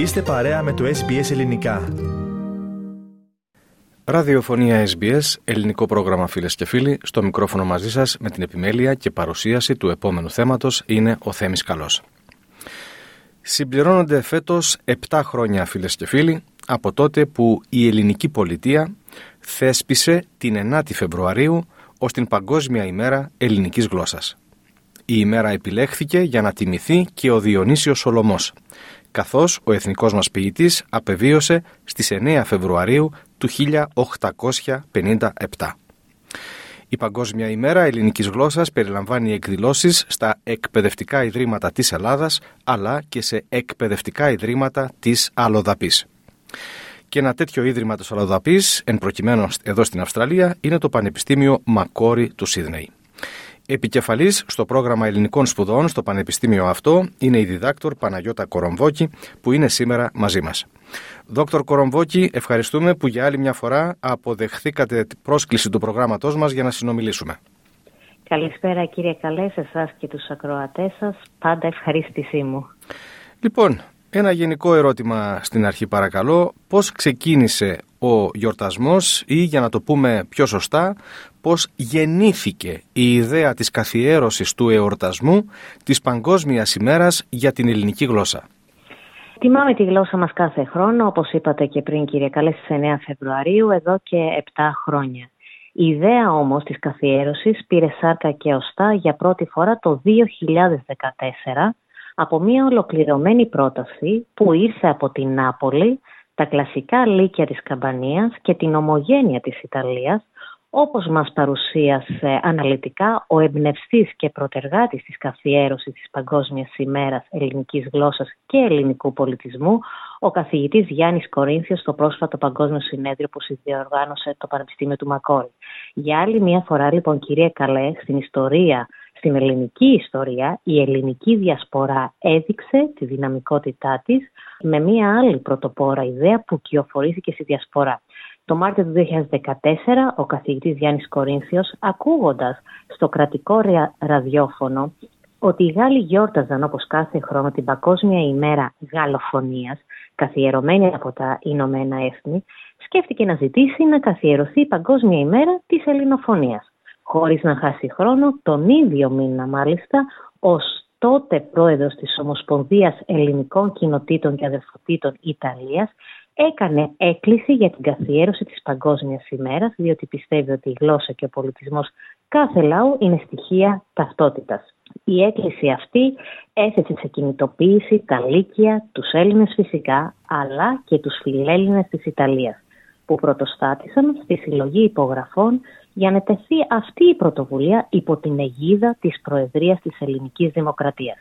Είστε παρέα με το SBS Ελληνικά. Ραδιοφωνία SBS, ελληνικό πρόγραμμα φίλες και φίλοι, στο μικρόφωνο μαζί σας με την επιμέλεια και παρουσίαση του επόμενου θέματος είναι ο Θέμης Καλός. Συμπληρώνονται φέτος 7 χρόνια φίλες και φίλοι από τότε που η ελληνική πολιτεία θέσπισε την 9η Φεβρουαρίου ως την Παγκόσμια Ημέρα Ελληνικής Γλώσσας. Η ημέρα επιλέχθηκε για να τιμηθεί και ο Διονύσιος Σολωμός, καθώς ο εθνικός μας ποιητής απεβίωσε στις 9 Φεβρουαρίου του 1857. Η Παγκόσμια Ημέρα Ελληνικής Γλώσσας περιλαμβάνει εκδηλώσεις στα εκπαιδευτικά ιδρύματα της Ελλάδας, αλλά και σε εκπαιδευτικά ιδρύματα της Αλλοδαπής. Και ένα τέτοιο ίδρυμα της Αλλοδαπής, εν προκειμένου εδώ στην Αυστραλία, είναι το Πανεπιστήμιο Macquarie του Σίδνεϊ. Επικεφαλής στο πρόγραμμα ελληνικών σπουδών στο πανεπιστήμιο αυτό είναι η διδάκτορ Παναγιώτα Κορομβόκη, που είναι σήμερα μαζί μας. Δόκτωρ Κορομβόκη, ευχαριστούμε που για άλλη μια φορά αποδεχθήκατε την πρόσκληση του προγράμματός μας για να συνομιλήσουμε. Καλησπέρα κύριε Καλέ, σε εσάς και τους ακροατές σας. Πάντα ευχαρίστησή μου. Λοιπόν, ένα γενικό ερώτημα στην αρχή παρακαλώ. Πώς ξεκίνησε ο γιορτασμός ή, για να το πούμε πιο σωστά, πώς γεννήθηκε η ιδέα της καθιέρωσης του εορτασμού της Παγκόσμιας ημέρας για την ελληνική γλώσσα? Τιμάμε τη γλώσσα μας κάθε χρόνο, όπως είπατε και πριν κύριε Καλέ, στις 9 Φεβρουαρίου, εδώ και 7 χρόνια. Η ιδέα όμως της καθιέρωσης πήρε σάρκα και οστά για πρώτη φορά το 2014 από μια ολοκληρωμένη πρόταση που ήρθε από την Νάπολη, τα κλασικά λύκεια της Καμπανίας και την ομογένεια της Ιταλίας, όπως μας παρουσίασε αναλυτικά ο εμπνευστής και προτεργάτης της καθιέρωσης της Παγκόσμιας Ημέρας Ελληνικής Γλώσσας και Ελληνικού Πολιτισμού, ο καθηγητής Γιάννης Κορίνθιος, στο πρόσφατο Παγκόσμιο Συνέδριο που συνδιοργάνωσε το Πανεπιστήμιο του Μακόρι. Για άλλη μια φορά, λοιπόν, κυρία Καλέ, στην ελληνική ιστορία, η ελληνική διασπορά έδειξε τη δυναμικότητά της με μια άλλη πρωτοπόρα ιδέα που κυοφορήθηκε στη διασπορά. Το Μάρτιο του 2014, ο καθηγητής Γιάννης Κορίνθιος, ακούγοντας στο κρατικό ραδιόφωνο ότι οι Γάλλοι γιόρταζαν όπως κάθε χρόνο την Παγκόσμια ημέρα Γαλλοφωνίας, καθιερωμένη από τα Ηνωμένα Έθνη, σκέφτηκε να ζητήσει να καθιερωθεί η Παγκόσμια ημέρα της Ελληνοφωνίας. Χωρίς να χάσει χρόνο, τον ίδιο μήνα μάλιστα, ως τότε πρόεδρος της Ομοσπονδίας Ελληνικών Κοινοτήτων και Αδελφοτήτων Ιταλίας, έκανε έκκληση για την καθιέρωση της Παγκόσμιας ημέρας, διότι πιστεύει ότι η γλώσσα και ο πολιτισμός κάθε λαού είναι στοιχεία ταυτότητας. Η έκκληση αυτή έθεσε σε κινητοποίηση τα λύκεια, τους Έλληνες φυσικά, αλλά και τους φιλέλληνες της Ιταλίας, που πρωτοστάτησαν στη συλλογή υπογραφών για να τεθεί αυτή η πρωτοβουλία υπό την αιγίδα της Προεδρίας της Ελληνικής Δημοκρατίας.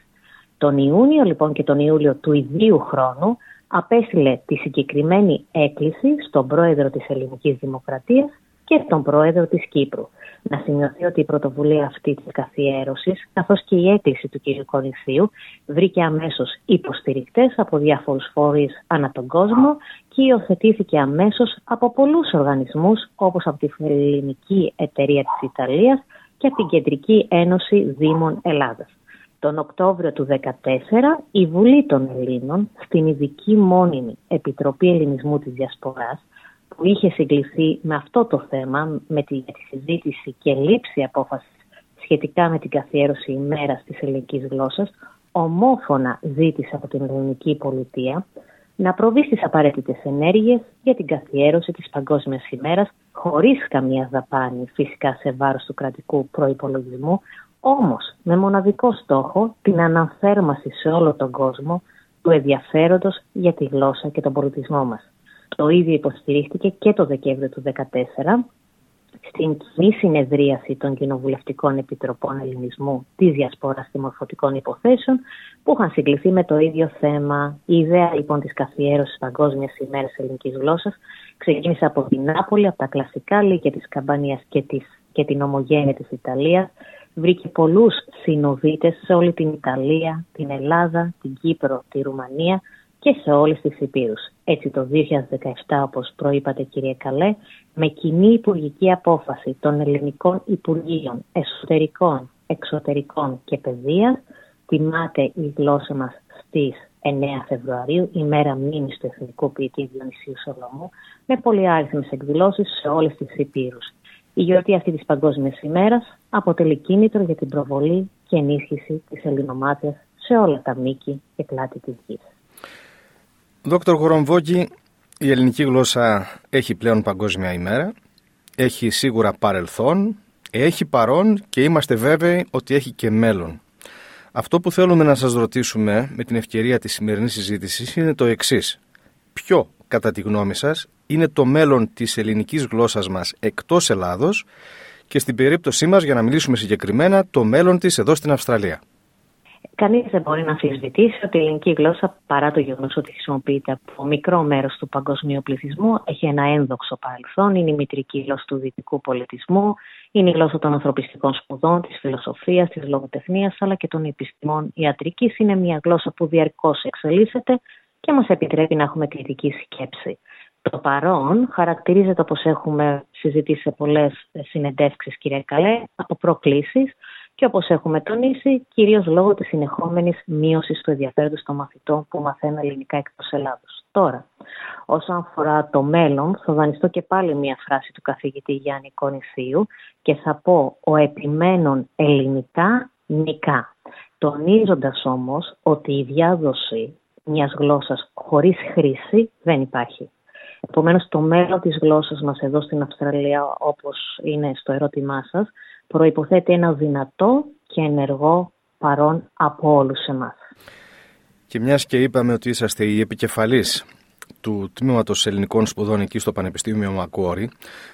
Τον Ιούνιο λοιπόν και τον Ιούλιο του ιδίου χρόνου απέστειλε τη συγκεκριμένη έκκληση στον πρόεδρο της Ελληνικής Δημοκρατίας και στον πρόεδρο της Κύπρου. Να σημειωθεί ότι η πρωτοβουλία αυτή της καθιέρωσης, καθώς και η έκκληση του κ. Κορινθίου, βρήκε αμέσως υποστηρικτές από διάφορους φορείς ανά τον κόσμο και υιοθετήθηκε αμέσως από πολλούς οργανισμούς, όπως από τη Φιλελληνική Εταιρεία της Ιταλίας και από την Κεντρική Ένωση Δήμων Ελλάδας. Τον Οκτώβριο του 2014, η Βουλή των Ελλήνων, στην ειδική μόνιμη Επιτροπή Ελληνισμού της Διασποράς, που είχε συγκληθεί με αυτό το θέμα, με τη συζήτηση και λήψη απόφασης σχετικά με την καθιέρωση ημέρας της ελληνικής γλώσσας, ομόφωνα ζήτησε από την ελληνική πολιτεία να προβεί στις απαραίτητες ενέργειες για την καθιέρωση της Παγκόσμιας ημέρας, χωρίς καμία δαπάνη φυσικά σε βάρος του κρατικού προϋπολογισμού, όμως με μοναδικό στόχο την αναθέρμανση σε όλο τον κόσμο του ενδιαφέροντος για τη γλώσσα και τον πολιτισμό μας. Το ίδιο υποστηρίχθηκε και το Δεκέμβριο του 2014 στην κοινή συνεδρίαση των Κοινοβουλευτικών Επιτροπών Ελληνισμού της Διασποράς και Μορφωτικών Υποθέσεων, που είχαν συγκληθεί με το ίδιο θέμα. Η ιδέα λοιπόν της καθιέρωσης Παγκόσμιας ημέρας ελληνικής γλώσσας ξεκίνησε από την Νάπολη, από τα κλασικά λύκεια της Καμπανίας και την ομογένεια της Ιταλίας. Βρήκε πολλούς συνοδίτες σε όλη την Ιταλία, την Ελλάδα, την Κύπρο, τη Ρουμανία και σε όλες τις υπήρους. Έτσι το 2017, όπως προείπατε κυρία Καλέ, με κοινή υπουργική απόφαση των ελληνικών υπουργείων εσωτερικών, εξωτερικών και παιδείας, τιμάται η γλώσσα μας στις 9 Φεβρουαρίου, ημέρα μνήμης του εθνικού ποιητή Διονυσίου Σολωμού, με πολυάριθμες εκδηλώσεις σε όλες τις υπήρους. Η γιορτή αυτή της Παγκόσμιας ημέρας αποτελεί κίνητρο για την προβολή και ενίσχυση της ελληνομάθειας σε όλα τα μήκη και πλάτη της γης. Δόκτωρ Κορομβόκη, η ελληνική γλώσσα έχει πλέον Παγκόσμια ημέρα, έχει σίγουρα παρελθόν, έχει παρόν και είμαστε βέβαιοι ότι έχει και μέλλον. Αυτό που θέλουμε να σας ρωτήσουμε με την ευκαιρία της σημερινής συζήτησης είναι το εξής. Ποιο, κατά τη γνώμη σας, είναι το μέλλον της ελληνικής γλώσσας μας εκτός Ελλάδος και στην περίπτωσή μας, για να μιλήσουμε συγκεκριμένα, το μέλλον της εδώ στην Αυστραλία? Κανείς δεν μπορεί να αμφισβητήσει ότι η ελληνική γλώσσα, παρά το γεγονός ότι χρησιμοποιείται από μικρό μέρος του παγκοσμίου πληθυσμού, έχει ένα ένδοξο παρελθόν, είναι η μητρική γλώσσα του δυτικού πολιτισμού, είναι η γλώσσα των ανθρωπιστικών σπουδών, της φιλοσοφίας, της λογοτεχνίας, αλλά και των επιστημών ιατρικής. Είναι μια γλώσσα που διαρκώς εξελίσσεται και μας επιτρέπει να έχουμε κριτική σκέψη. Το παρόν χαρακτηρίζεται, όπως έχουμε συζητήσει σε πολλές συνεντεύξεις, κύριε Καλέ, από προκλήσεις. Και όπως έχουμε τονίσει, κυρίως λόγω της συνεχόμενης μείωσης του ενδιαφέροντος των μαθητών που μαθαίνουν ελληνικά εκτός Ελλάδος. Τώρα, όσον αφορά το μέλλον, θα δανειστώ και πάλι μία φράση του καθηγητή Γιάννη Κορινθίου και θα πω «Ο επιμένων ελληνικά νικά», τονίζοντας όμως ότι η διάδοση μιας γλώσσας χωρίς χρήση δεν υπάρχει. Επομένως, το μέλλον της γλώσσας μας εδώ στην Αυστραλία, όπως είναι στο ερώτημά σας, προϋποθέτει ένα δυνατό και ενεργό παρόν από όλους εμάς. Και μιας και είπαμε ότι είσαστε η επικεφαλής του Τμήματος Ελληνικών Σπουδών εκεί στο Πανεπιστήμιο Macquarie,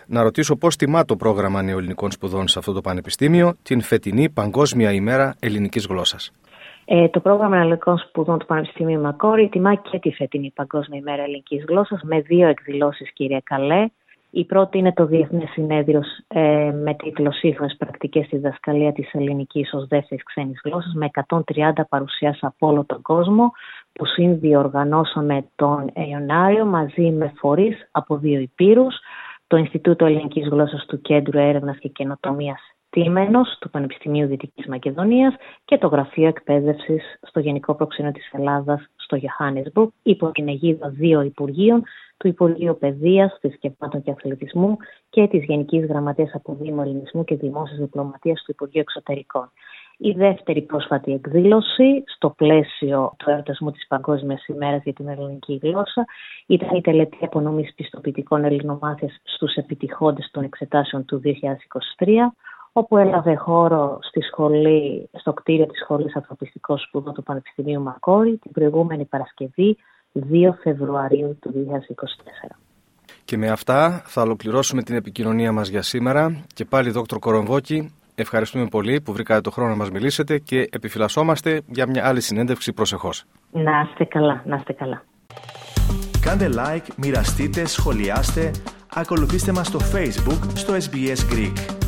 να ρωτήσω πώς τιμά το πρόγραμμα νεοελληνικών σπουδών σε αυτό το πανεπιστήμιο την φετινή Παγκόσμια ημέρα ελληνικής γλώσσας. Το πρόγραμμα Ελληνικών Σπουδών του Πανεπιστημίου Macquarie τιμά και τη φετινή Παγκόσμια ημέρα ελληνικής γλώσσας με δύο εκδηλώσεις, κύριε Καλέ. Η πρώτη είναι το Διεθνές Συνέδριο με τίτλο «Σύγχρονες πρακτικές στη διδασκαλία της ελληνικής ως δεύτερης ξένης γλώσσας» με 130 παρουσιάσεις από όλο τον κόσμο, που συνδιοργανώσαμε τον Ιανουάριο μαζί με φορείς από δύο υπήρους, το Ινστιτούτο Ελληνικής Γλώσσας του Κέντρου Έρευνας και Καινοτομίας Τήμενος του Πανεπιστημίου Δυτικής Μακεδονίας και το Γραφείο Εκπαίδευσης στο Γενικό Προξενείο της Ελλάδας στο Γιοχάνεσμπουργκ, υπό την αιγίδα δύο υπουργείων, του Υπουργείου Παιδείας, Θρησκευμάτων και Αθλητισμού και της Γενικής Γραμματείας από Δήμο Ελληνισμού και Δημόσιας Διπλωματίας του Υπουργείου Εξωτερικών. Η δεύτερη πρόσφατη εκδήλωση, στο πλαίσιο του εορτασμού της Παγκόσμιας ημέρας για την ελληνική γλώσσα, ήταν η τελετή απονομής πιστοποιητικών ελληνομάθειας στους επιτυχόντες των εξετάσεων του 2023, όπου έλαβε χώρο στο κτίριο της Σχολής Ανθρωπιστικών Σπουδών του Πανεπιστημίου Macquarie την προηγούμενη Παρασκευή, 2 Φεβρουαρίου του 2024. Και με αυτά θα ολοκληρώσουμε την επικοινωνία μας για σήμερα. Και πάλι, Δόκτωρ Κορομβόκη, ευχαριστούμε πολύ που βρήκατε το χρόνο να μας μιλήσετε και επιφυλασσόμαστε για μια άλλη συνέντευξη προσεχώς. Να είστε καλά, να είστε καλά. Κάντε like, μοιραστείτε, σχολιάστε, ακολουθήστε μας στο Facebook, στο SBS Greek.